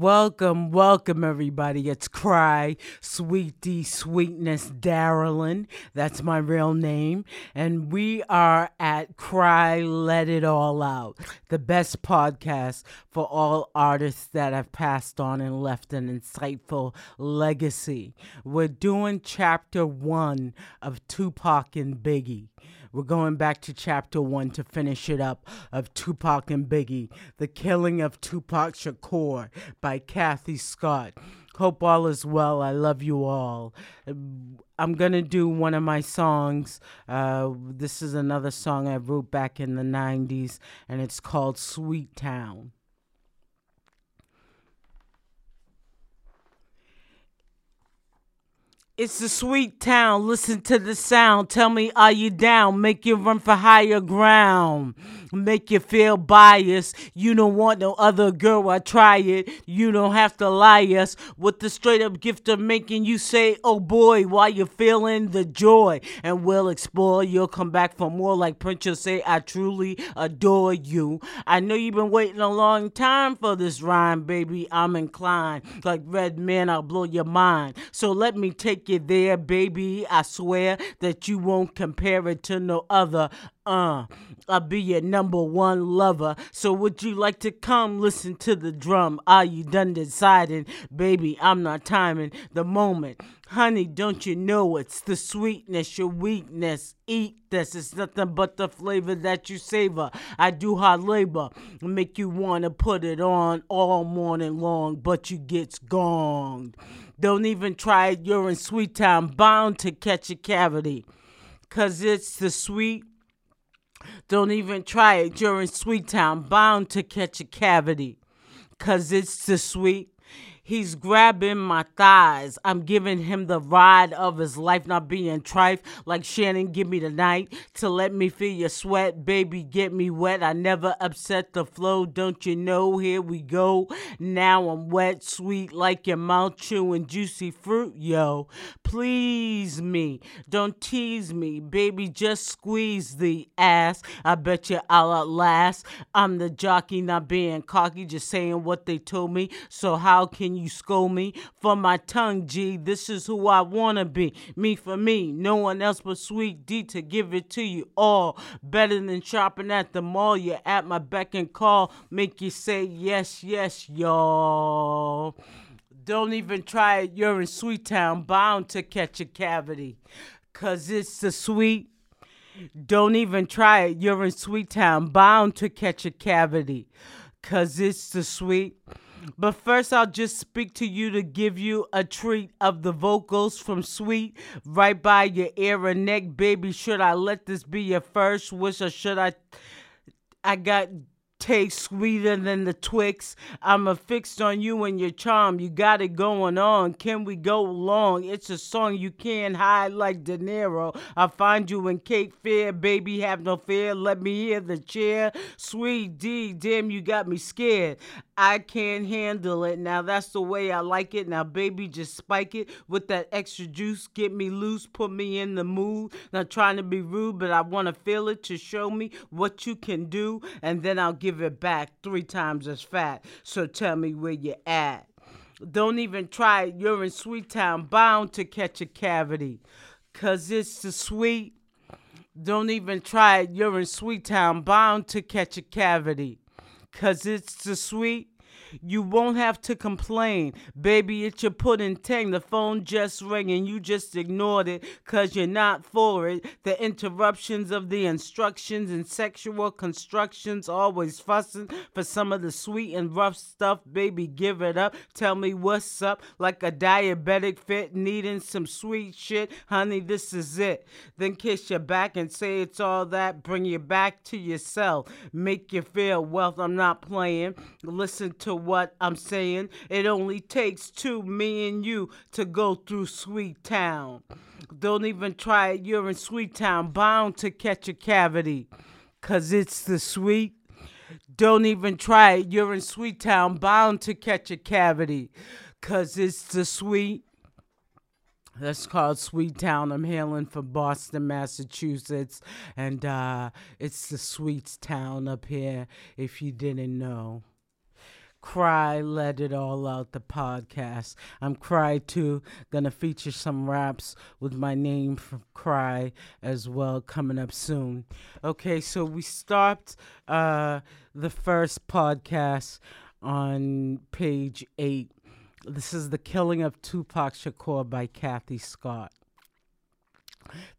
Welcome everybody. It's Cry, Sweetie, Sweetness, Darylin. That's my real name. And we are at Cry, Let It All Out, the best podcast for all artists that have passed on and left an insightful legacy. We're doing chapter 1 of Tupac and Biggie. We're going back to chapter 1 to finish it up of Tupac and Biggie, The Killing of Tupac Shakur by Kathy Scott. Hope all is well. I love you all. I'm going to do one of my songs. This is another song I wrote back in the 90s, and it's called Sweet Town. It's a sweet town, listen to the sound, tell me are you down, make you run for higher ground, make you feel biased, you don't want no other girl, I try it, you don't have to lie us, with the straight up gift of making you say oh boy, while you're feeling the joy, and we'll explore, you'll come back for more, like Prince will say I truly adore you, I know you've been waiting a long time for this rhyme, baby, I'm inclined, like Red Man, I'll blow your mind, so let me take you there, baby, I swear that you won't compare it to no other. I'll be your number one lover. So would you like to come listen to the drum? Are you done deciding? Baby, I'm not timing the moment. Honey, don't you know it's the sweetness, your weakness. Eat this. It's nothing but the flavor that you savor. I do hard labor. Make you want to put it on all morning long, but you gets gonged. Don't even try it. You're in sweet time, bound to catch a cavity. 'Cause it's the sweet. Don't even try it, you're in sweet town, bound to catch a cavity, 'cause it's the sweet. He's grabbing my thighs. I'm giving him the ride of his life, not being trife. Like Shannon, give me the night to let me feel your sweat. Baby, get me wet. I never upset the flow. Don't you know? Here we go. Now I'm wet, sweet, like your mouth chewing juicy fruit, yo. Please me. Don't tease me. Baby, just squeeze the ass. I bet you I'll outlast. I'm the jockey, not being cocky, just saying what they told me. So how can you scold me for my tongue, G? This is who I want to be. Me for me. No one else but Sweet D to give it to you all. Better than shopping at the mall. You're at my beck and call. Make you say yes, yes, y'all. Don't even try it. You're in Sweet Town, bound to catch a cavity. 'Cause it's the sweet. Don't even try it. You're in Sweet Town, bound to catch a cavity. 'Cause it's the sweet. But first, I'll just speak to you to give you a treat of the vocals from Sweet right by your ear and neck. Baby, should I let this be your first wish or should I got taste sweeter than the Twix? I'm affixed on you and your charm. You got it going on. Can we go long? It's a song you can't hide like De Niro. I find you in Cape Fear. Baby, have no fear. Let me hear the cheer. Sweet D, damn, you got me scared. I can't handle it. Now that's the way I like it. Now baby, just spike it with that extra juice. Get me loose. Put me in the mood. Not trying to be rude, but I want to feel it to show me what you can do. And then I'll give it back 3 times as fat. So tell me where you at. Don't even try it. You're in Sweet Town, bound to catch a cavity. 'Cause it's the sweet. Don't even try it. You're in Sweet Town, bound to catch a cavity. 'Cause it's the sweet. You won't have to complain. Baby, it's your pudding tang. The phone just rang and you just ignored it 'cause you're not for it. The interruptions of the instructions and sexual constructions always fussing for some of the sweet and rough stuff. Baby, give it up. Tell me what's up. Like a diabetic fit needing some sweet shit. Honey, this is it. Then kiss your back and say it's all that. Bring you back to yourself. Make you feel wealth. I'm not playing. Listen to what I'm saying. It only takes 2, me and you, to go through Sweet Town. Don't even try it. You're in Sweet Town, bound to catch a cavity. 'Cause it's the sweet. Don't even try it. You're in Sweet Town, bound to catch a cavity. 'Cause it's the sweet. That's called Sweet Town. I'm hailing from Boston, Massachusetts. And it's the sweet town up here, if you didn't know. Cry, Let It All Out, the podcast. I'm Cry 2, gonna feature some raps with my name from Cry as well coming up soon. Okay, so we stopped the first podcast on page 8. This is The Killing of Tupac Shakur by Kathy Scott.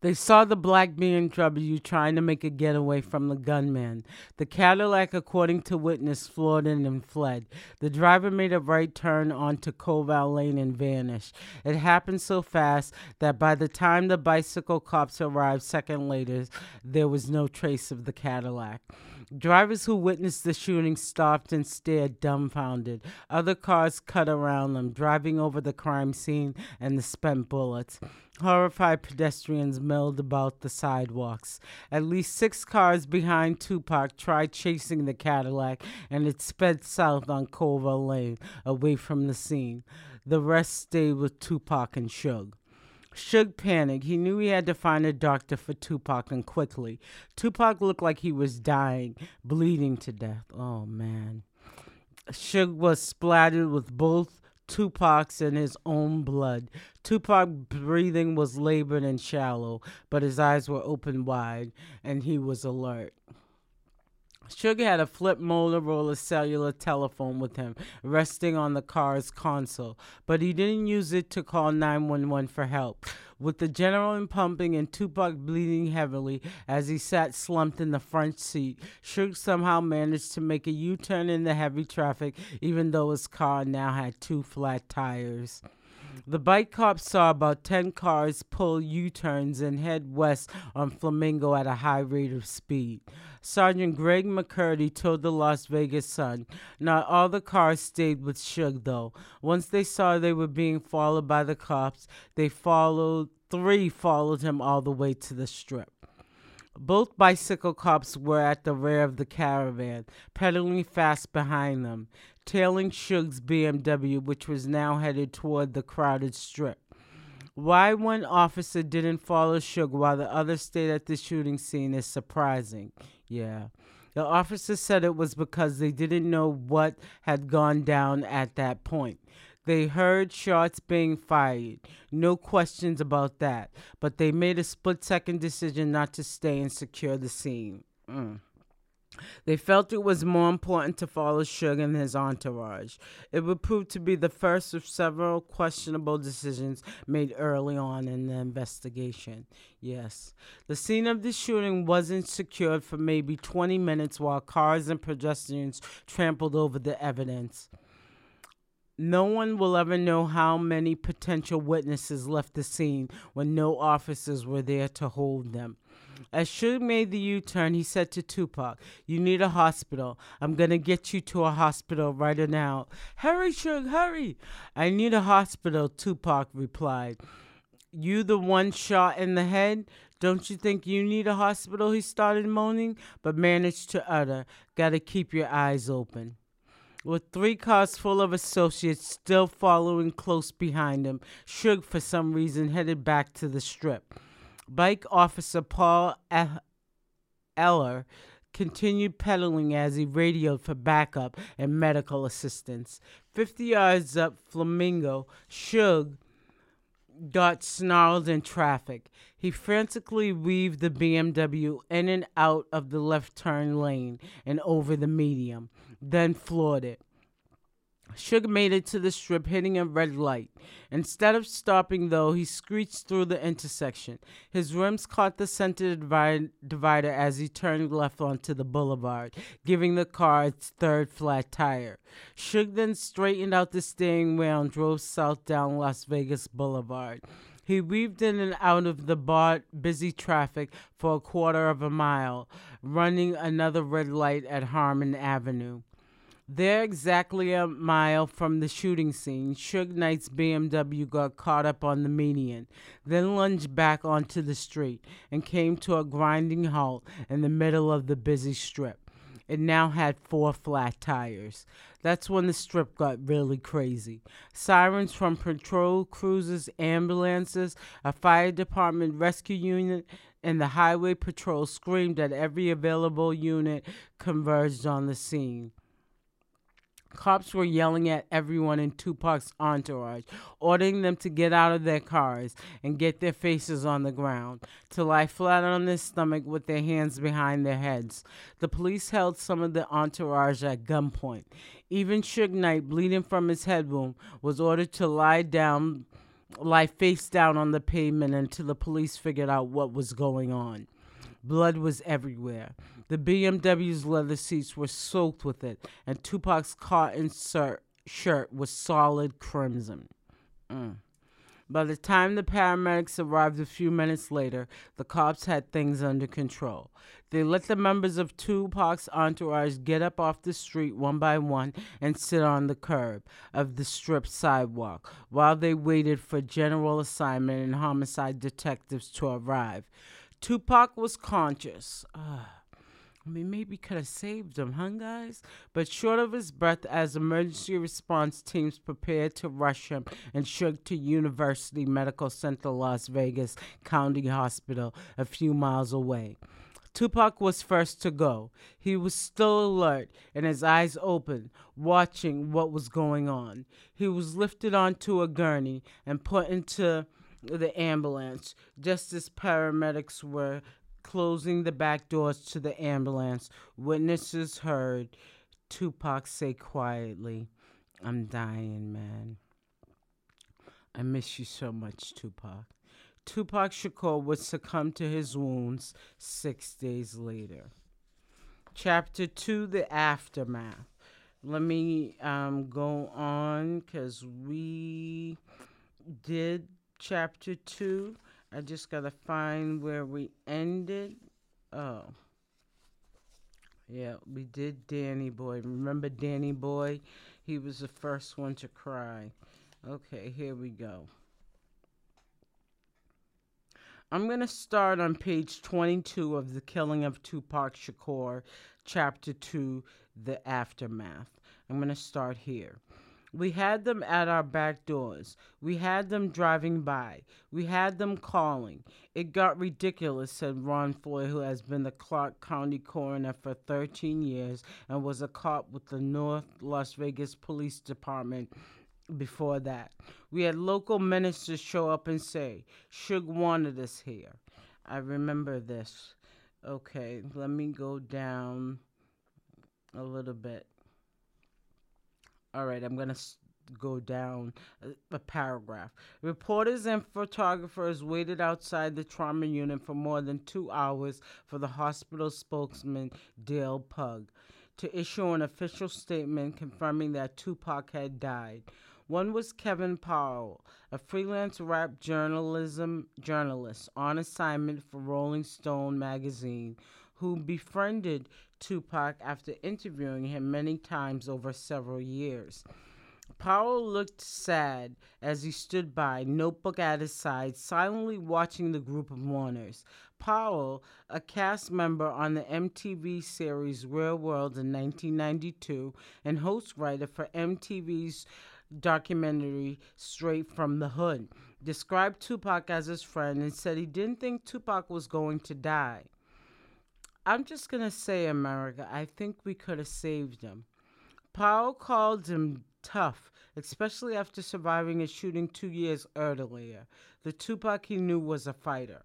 They saw the black man in trouble trying to make a getaway from the gunman. The Cadillac, according to witness, floored in and fled. The driver made a right turn onto Koval Lane and vanished. It happened so fast that by the time the bicycle cops arrived seconds later, there was no trace of the Cadillac. Drivers who witnessed the shooting stopped and stared dumbfounded. Other cars cut around them, driving over the crime scene and the spent bullets. Horrified pedestrians milled about the sidewalks. At least 6 cars behind Tupac tried chasing the Cadillac, and it sped south on Koval Lane, away from the scene. The rest stayed with Tupac and Suge. Suge panicked. He knew he had to find a doctor for Tupac, and quickly. Tupac looked like he was dying, bleeding to death. Oh, man. Suge was splattered with both Tupac's and his own blood. Tupac's breathing was labored and shallow, but his eyes were open wide, and he was alert. Suge had a flip Motorola cellular telephone with him, resting on the car's console, but he didn't use it to call 911 for help. With the adrenaline pumping and Tupac bleeding heavily as he sat slumped in the front seat, Suge somehow managed to make a U-turn in the heavy traffic, even though his car now had 2 flat tires. The bike cops saw about 10 cars pull U-turns and head west on Flamingo at a high rate of speed. Sergeant Greg McCurdy told the Las Vegas Sun, not all the cars stayed with Suge, though. Once they saw they were being followed by the cops, they followed. 3 followed him all the way to the strip. Both bicycle cops were at the rear of the caravan, pedaling fast behind them, tailing Suge's BMW, which was now headed toward the crowded strip. Why one officer didn't follow Suge while the other stayed at the shooting scene is surprising. Yeah. The officer said it was because they didn't know what had gone down at that point. They heard shots being fired. No questions about that. But they made a split-second decision not to stay and secure the scene. They felt it was more important to follow Suge and his entourage. It would prove to be the first of several questionable decisions made early on in the investigation. Yes, the scene of the shooting wasn't secured for maybe 20 minutes while cars and pedestrians trampled over the evidence. No one will ever know how many potential witnesses left the scene when no officers were there to hold them. As Suge made the U-turn, he said to Tupac, "You need a hospital. I'm going to get you to a hospital right now." "Hurry, Suge, hurry." "I need a hospital," Tupac replied. "You the one shot in the head? Don't you think you need a hospital?" he started moaning, but managed to utter, "Gotta keep your eyes open." With 3 cars full of associates still following close behind him, Suge, for some reason, headed back to the strip. Bike officer Paul E. Eller continued pedaling as he radioed for backup and medical assistance. 50 yards up Flamingo, Suge got snarled in traffic. He frantically weaved the BMW in and out of the left turn lane and over the median, then floored it. Suge made it to the strip, hitting a red light. Instead of stopping, though, he screeched through the intersection. His rims caught the center divider as he turned left onto the boulevard, giving the car its 3rd flat tire. Suge then straightened out the steering wheel and drove south down Las Vegas Boulevard. He weaved in and out of the busy traffic for a quarter of a mile, running another red light at Harmon Avenue. There, exactly a mile from the shooting scene, Suge Knight's BMW got caught up on the median, then lunged back onto the street and came to a grinding halt in the middle of the busy strip. It now had 4 flat tires. That's when the strip got really crazy. Sirens from patrol cruisers, ambulances, a fire department rescue unit, and the highway patrol screamed at every available unit converged on the scene. cops were yelling at everyone in Tupac's entourage, ordering them to get out of their cars and get their faces on the ground, to lie flat on their stomach with their hands behind their heads. The police held some of the entourage at gunpoint. Even Suge Knight, bleeding from his head wound, was ordered to lie face down on the pavement until the police figured out what was going on. Blood was everywhere. The BMW's leather seats were soaked with it, and Tupac's cotton shirt was solid crimson. By the time the paramedics arrived a few minutes later, the cops had things under control. They let the members of Tupac's entourage get up off the street one by one and sit on the curb of the strip sidewalk while they waited for general assignment and homicide detectives to arrive. Tupac was conscious. I mean, maybe could have saved him, huh, guys? But short of his breath, as emergency response teams prepared to rush him and Suge to University Medical Center, Las Vegas County Hospital, a few miles away. Tupac was first to go. He was still alert and his eyes open, watching what was going on. He was lifted onto a gurney and put into the ambulance just as paramedics were closing the back doors to the ambulance. Witnesses heard Tupac say quietly, "I'm dying, man. I miss you so much, Tupac." Tupac Shakur would succumb to his wounds 6 days later. Chapter 2, The Aftermath. Let me go on because we did Chapter 2. I just gotta find where we ended. Oh. Yeah, we did Danny Boy. Remember Danny Boy? He was the first one to cry. Okay, here we go. I'm gonna start on page 22 of The Killing of Tupac Shakur, Chapter 2, The Aftermath. I'm gonna start here. We had them at our back doors. We had them driving by. We had them calling. It got ridiculous, said Ron Foy, who has been the Clark County coroner for 13 years and was a cop with the North Las Vegas Police Department before that. We had local ministers show up and say, "Suge wanted us here." I remember this. Okay, let me go down a little bit. All right, I'm going to go down a paragraph. Reporters and photographers waited outside the trauma unit for more than 2 hours for the hospital spokesman, Dale Pugh, to issue an official statement confirming that Tupac had died. One was Kevin Powell, a freelance rap journalist on assignment for Rolling Stone magazine, who befriended Tupac after interviewing him many times over several years. Powell looked sad as he stood by, notebook at his side, silently watching the group of mourners. Powell, a cast member on the MTV series Real World in 1992 and host writer for MTV's documentary Straight From the Hood, described Tupac as his friend and said he didn't think Tupac was going to die. I'm just going to say, America, I think we could have saved him. Powell called him tough, especially after surviving a shooting 2 years earlier. The Tupac he knew was a fighter.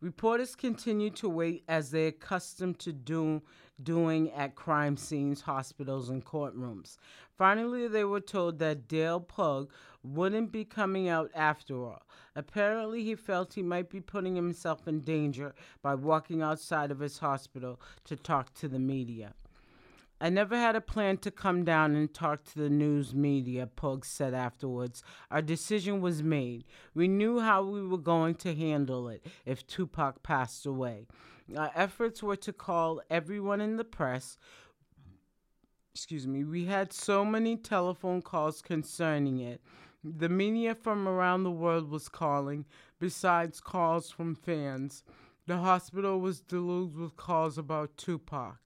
Reporters continued to wait as they accustomed to doing at crime scenes, hospitals, and courtrooms. Finally, they were told that Dale Pugh wouldn't be coming out after all. Apparently, he felt he might be putting himself in danger by walking outside of his hospital to talk to the media. "I never had a plan to come down and talk to the news media," Pugh said afterwards. "Our decision was made. We knew how we were going to handle it if Tupac passed away. Our efforts were to call everyone in the press. We had so many telephone calls concerning it. The media from around the world was calling, besides calls from fans. The hospital was deluged with calls about Tupac."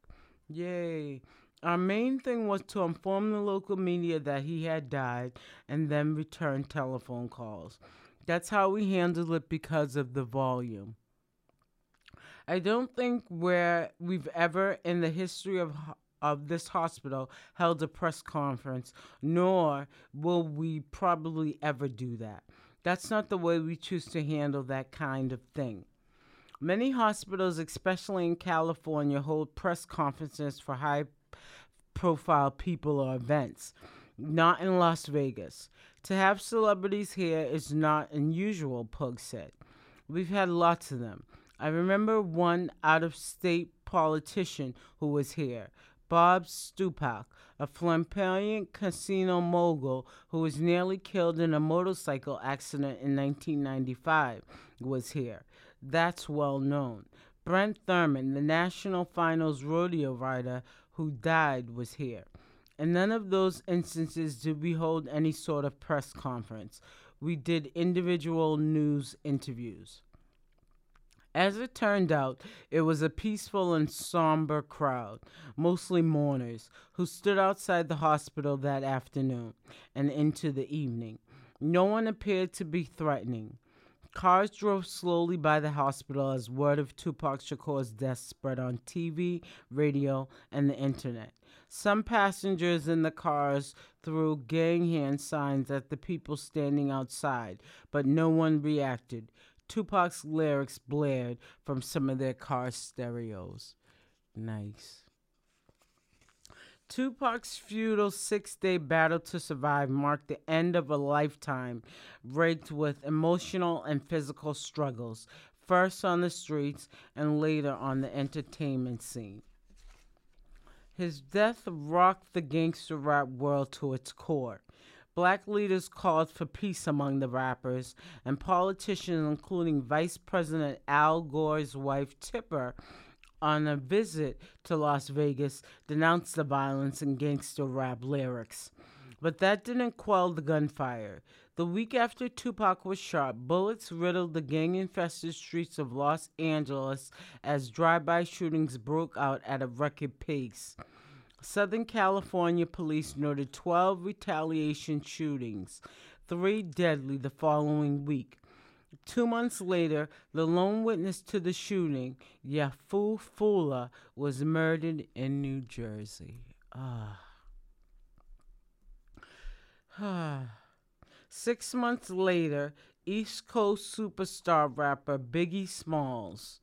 Yay. "Our main thing was to inform the local media that he had died and then return telephone calls. That's how we handled it because of the volume. I don't think we've ever in the history of of this hospital held a press conference, nor will we probably ever do that. That's not the way we choose to handle that kind of thing. Many hospitals, especially in California, hold press conferences for high-profile people or events. Not in Las Vegas. To have celebrities here is not unusual, Pug said. We've had lots of them. I remember one out-of-state politician who was here, Bob Stupak, a flamboyant casino mogul who was nearly killed in a motorcycle accident in 1995, was here. That's well known. Brent Thurman, the national finals rodeo rider who died, was here. In none of those instances did we hold any sort of press conference. We did individual news interviews. As it turned out, it was a peaceful and somber crowd, mostly mourners, who stood outside the hospital that afternoon and into the evening. No one appeared to be threatening. Cars drove slowly by the hospital as word of Tupac Shakur's death spread on TV, radio, and the internet. Some passengers in the cars threw gang hand signs at the people standing outside, but no one reacted. Tupac's lyrics blared from some of their car stereos. Nice. Tupac's futile six-day battle to survive marked the end of a lifetime raked with emotional and physical struggles, first on the streets and later on the entertainment scene. His death rocked the gangster rap world to its core. Black leaders called for peace among the rappers, and politicians, including Vice President Al Gore's wife, Tipper, on a visit to Las Vegas, denounced the violence in gangster rap lyrics. But that didn't quell the gunfire. The week after Tupac was shot, bullets riddled the gang-infested streets of Los Angeles as drive-by shootings broke out at a record pace. Southern California police noted 12 retaliation shootings, 3 deadly the following week. 2 months later, the lone witness to the shooting, Yafu Fula, was murdered in New Jersey.6 months later, East Coast superstar rapper Biggie Smalls,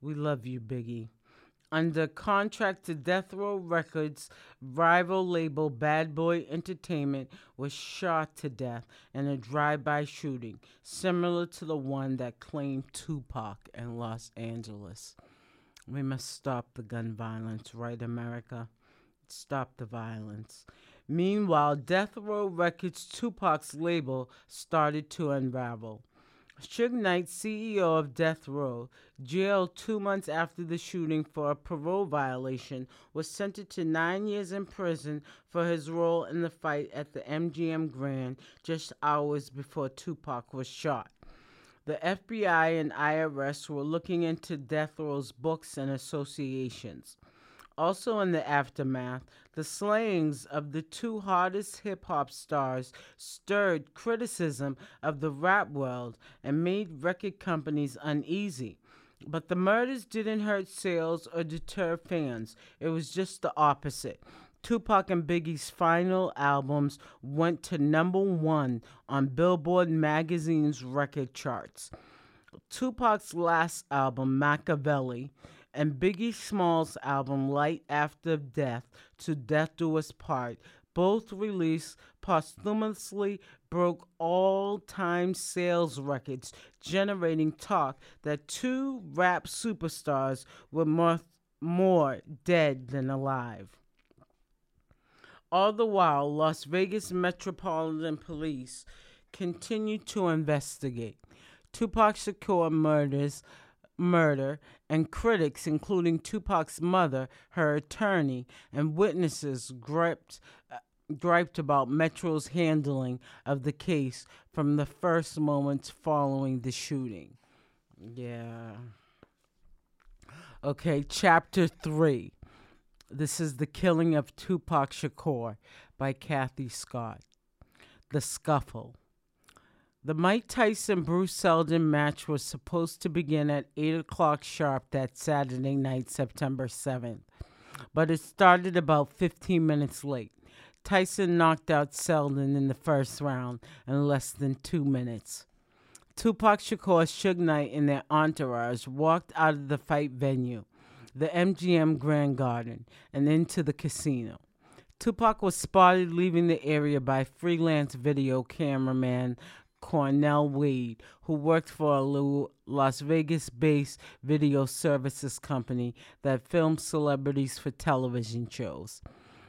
we love you, Biggie, under contract to Death Row Records' rival label Bad Boy Entertainment, was shot to death in a drive-by shooting, similar to the one that claimed Tupac in Los Angeles. We must stop the gun violence, right, America? Stop the violence. Meanwhile, Death Row Records, Tupac's label, started to unravel. Suge Knight, CEO of Death Row, jailed 2 months after the shooting for a parole violation, was sentenced to 9 years in prison for his role in the fight at the MGM Grand just hours before Tupac was shot. The FBI and IRS were looking into Death Row's books and associations. Also in the aftermath, the slayings of the two hottest hip-hop stars stirred criticism of the rap world and made record companies uneasy. But the murders didn't hurt sales or deter fans. It was just the opposite. Tupac and Biggie's final albums went to #1 on Billboard magazine's record charts. Tupac's last album, Machiavelli, and Biggie Smalls' album Life After Death, To Death Do Us Part, both released posthumously, broke all-time sales records, generating talk that two rap superstars were more dead than alive. All the while, Las Vegas Metropolitan Police continued to investigate Tupac Shakur murder, and critics, including Tupac's mother, her attorney, and witnesses griped about Metro's handling of the case from the first moments following the shooting. Yeah. Okay, Chapter 3. This is The Killing of Tupac Shakur by Kathy Scott. The Scuffle. The Mike Tyson-Bruce Seldon match was supposed to begin at 8 o'clock sharp that Saturday night, September 7th. but it started about 15 minutes late. Tyson knocked out Seldon in the first round in less than 2 minutes. Tupac Shakur, Suge Knight, and their entourage walked out of the fight venue, the MGM Grand Garden, and into the casino. Tupac was spotted leaving the area by freelance video cameraman Cornell Wade, who worked for a Las Vegas-based video services company that filmed celebrities for television shows.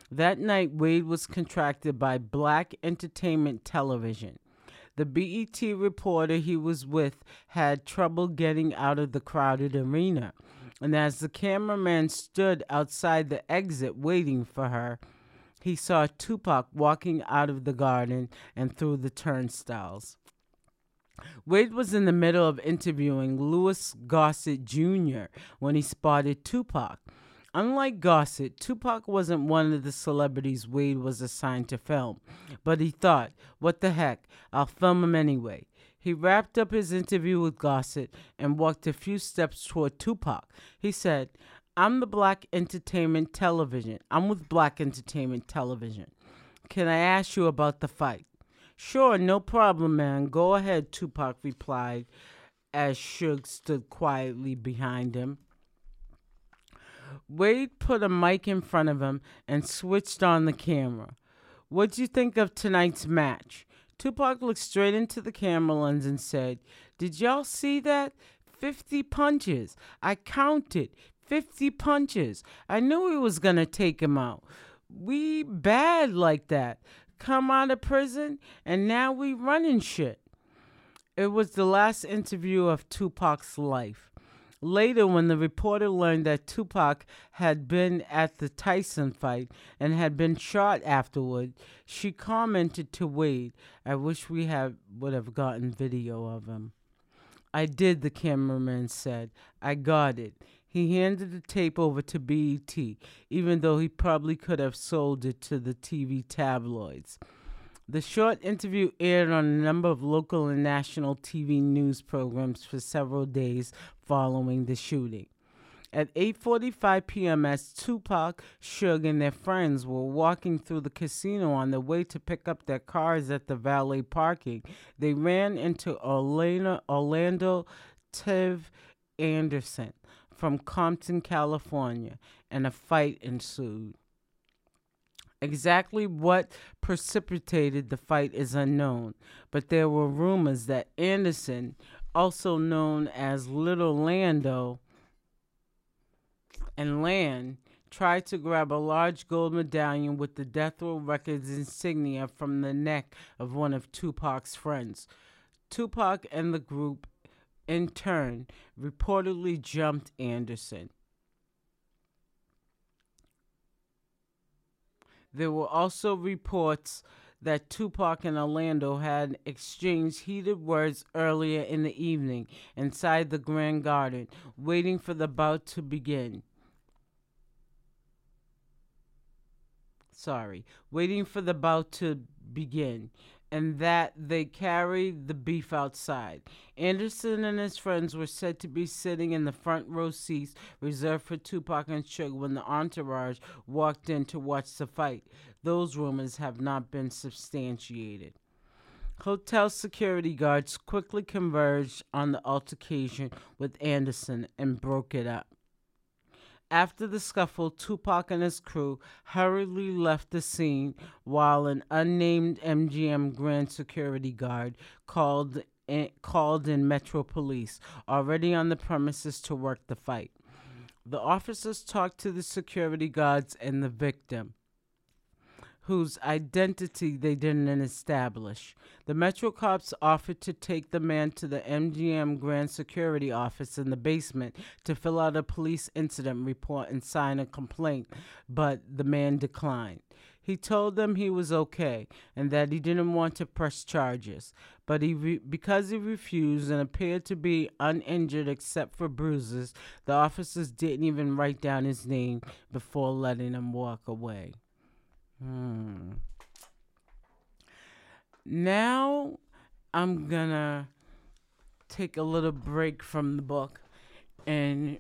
That night, Wade was contracted by Black Entertainment Television. The BET reporter he was with had trouble getting out of the crowded arena, and as the cameraman stood outside the exit waiting for her, he saw Tupac walking out of the garden and through the turnstiles. Wade was in the middle of interviewing Lewis Gossett Jr. when he spotted Tupac. Unlike Gossett, Tupac wasn't one of the celebrities Wade was assigned to film, but he thought, what the heck, I'll film him anyway. He wrapped up his interview with Gossett and walked a few steps toward Tupac. He said, I'm with Black Entertainment Television. Can I ask you about the fight? Sure, no problem, man. Go ahead, Tupac replied as Suge stood quietly behind him. Wade put a mic in front of him and switched on the camera. What'd you think of tonight's match? Tupac looked straight into the camera lens and said, did y'all see that? 50 punches. I counted. 50 punches. I knew he was going to take him out. We bad like that. Come out of prison, and now we running shit. It was the last interview of Tupac's life. Later, when the reporter learned that Tupac had been at the Tyson fight and had been shot afterward, she commented to Wade, I wish we would have gotten video of him. I did, the cameraman said. I got it. He handed the tape over to BET, even though he probably could have sold it to the TV tabloids. The short interview aired on a number of local and national TV news programs for several days following the shooting. At 8:45 p.m., as Tupac, Suge, and their friends were walking through the casino on their way to pick up their cars at the valet parking, they ran into Orlando Tiv Anderson from Compton, California, and a fight ensued. Exactly what precipitated the fight is unknown, but there were rumors that Anderson, also known as Little Lando and Land, tried to grab a large gold medallion with the Death Row Records insignia from the neck of one of Tupac's friends. Tupac and the group, in turn, reportedly jumped Anderson. There were also reports that Tupac and Orlando had exchanged heated words earlier in the evening inside the Grand Garden, waiting for the bout to begin. And that they carried the beef outside. Anderson and his friends were said to be sitting in the front row seats reserved for Tupac and Suge when the entourage walked in to watch the fight. Those rumors have not been substantiated. Hotel security guards quickly converged on the altercation with Anderson and broke it up. After the scuffle, Tupac and his crew hurriedly left the scene while an unnamed MGM Grand security guard called in Metro Police, already on the premises to work the fight. The officers talked to the security guards and the victim, whose identity they didn't establish. The Metro cops offered to take the man to the MGM Grand Security office in the basement to fill out a police incident report and sign a complaint, but the man declined. He told them he was okay and that he didn't want to press charges, but because he refused and appeared to be uninjured except for bruises, the officers didn't even write down his name before letting him walk away. Now I'm gonna take a little break from the book and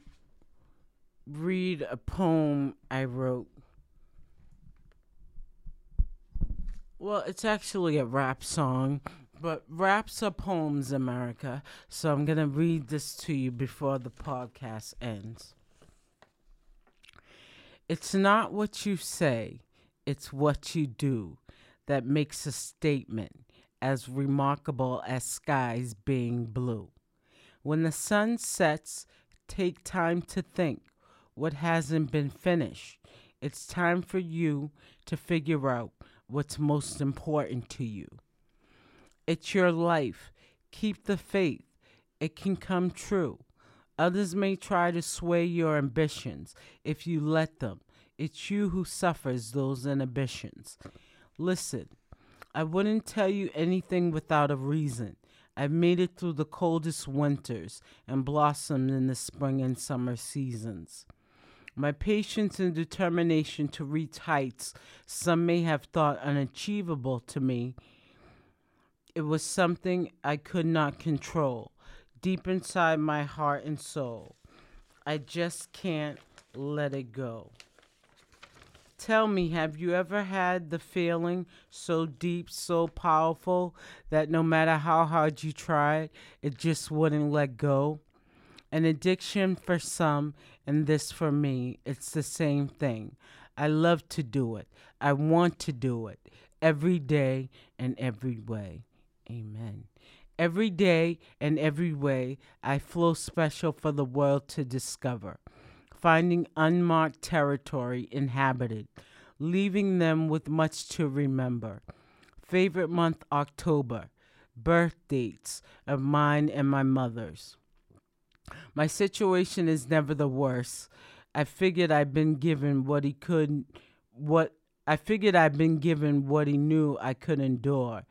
read a poem I wrote. Well, it's actually a rap song, but raps are poems, America. So I'm going to read this to you before the podcast ends. It's not what you say, it's what you do that makes a statement as remarkable as skies being blue. When the sun sets, take time to think what hasn't been finished. It's time for you to figure out what's most important to you. It's your life. Keep the faith. It can come true. Others may try to sway your ambitions if you let them. It's you who suffers those inhibitions. Listen, I wouldn't tell you anything without a reason. I've made it through the coldest winters and blossomed in the spring and summer seasons. My patience and determination to reach heights some may have thought unachievable to me. It was something I could not control, deep inside my heart and soul. I just can't let it go. Tell me, have you ever had the feeling so deep, so powerful, that no matter how hard you tried, it just wouldn't let go? An addiction for some, and this for me, it's the same thing. I love to do it. I want to do it. Every day and every way. Amen. Every day and every way, I flow special for the world to discover. Finding unmarked territory inhabited, leaving them with much to remember. Favorite month, October. Birth dates of mine and my mother's. My situation is never the worst. I figured I'd been given what he knew I could endure.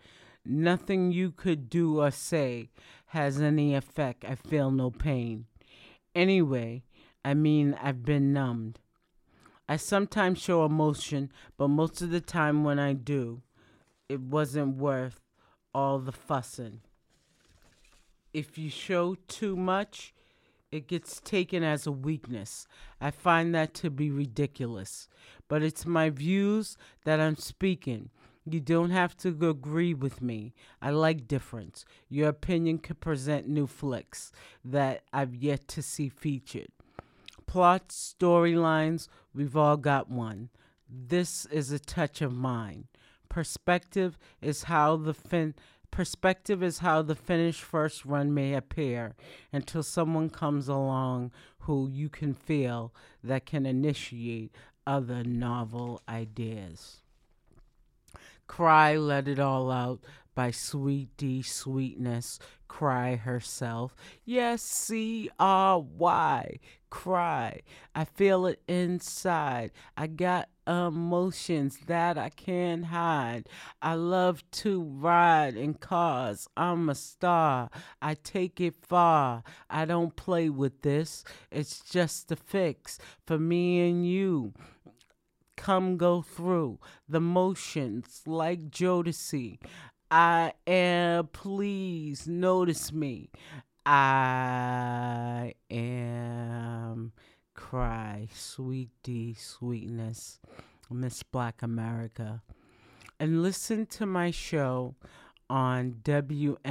Nothing you could do or say has any effect. I feel no pain. Anyway, I've been numbed. I sometimes show emotion, but most of the time when I do, it wasn't worth all the fussing. If you show too much, it gets taken as a weakness. I find that to be ridiculous. But it's my views that I'm speaking. You don't have to agree with me. I like difference. Your opinion could present new flicks that I've yet to see featured. Plots, storylines, we've all got one. This is a touch of mine. Perspective is how the finished first run may appear until someone comes along who you can feel that can initiate other novel ideas. Cry Let It All Out by Sweet D Sweetness. Cry herself. Yes, C-R-Y. Cry. I feel it inside. I got emotions that I can't hide. I love to ride in cars. I'm a star. I take it far. I don't play with this. It's just a fix for me and you. Come go through the motions like Jodeci. I am, please notice me. I am, cry, Sweet D Sweetness, Miss Black America. And listen to my show on WMFO.org,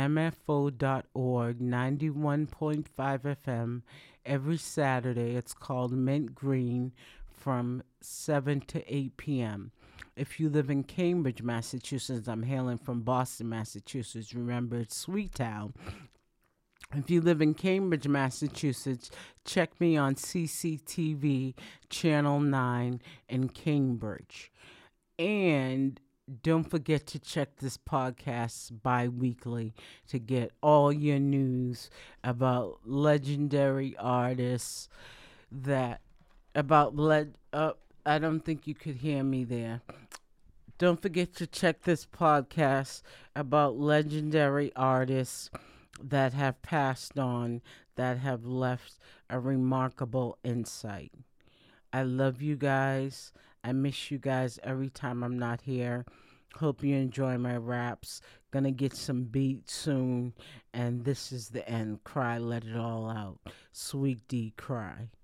91.5 FM, every Saturday. It's called Mint Green from 7 to 8 p.m. If you live in Cambridge, Massachusetts, I'm hailing from Boston, Massachusetts. Remember, it's Sweet Town. If you live in Cambridge, Massachusetts, check me on CCTV Channel 9 in Cambridge. And don't forget to check this podcast bi-weekly to get all your news about legendary artists I don't think you could hear me there. Don't forget to check this podcast about legendary artists that have passed on, that have left a remarkable insight. I love you guys. I miss you guys every time I'm not here. Hope you enjoy my raps. Gonna get some beats soon. And this is the end. Cry, let it all out. Sweet D, cry.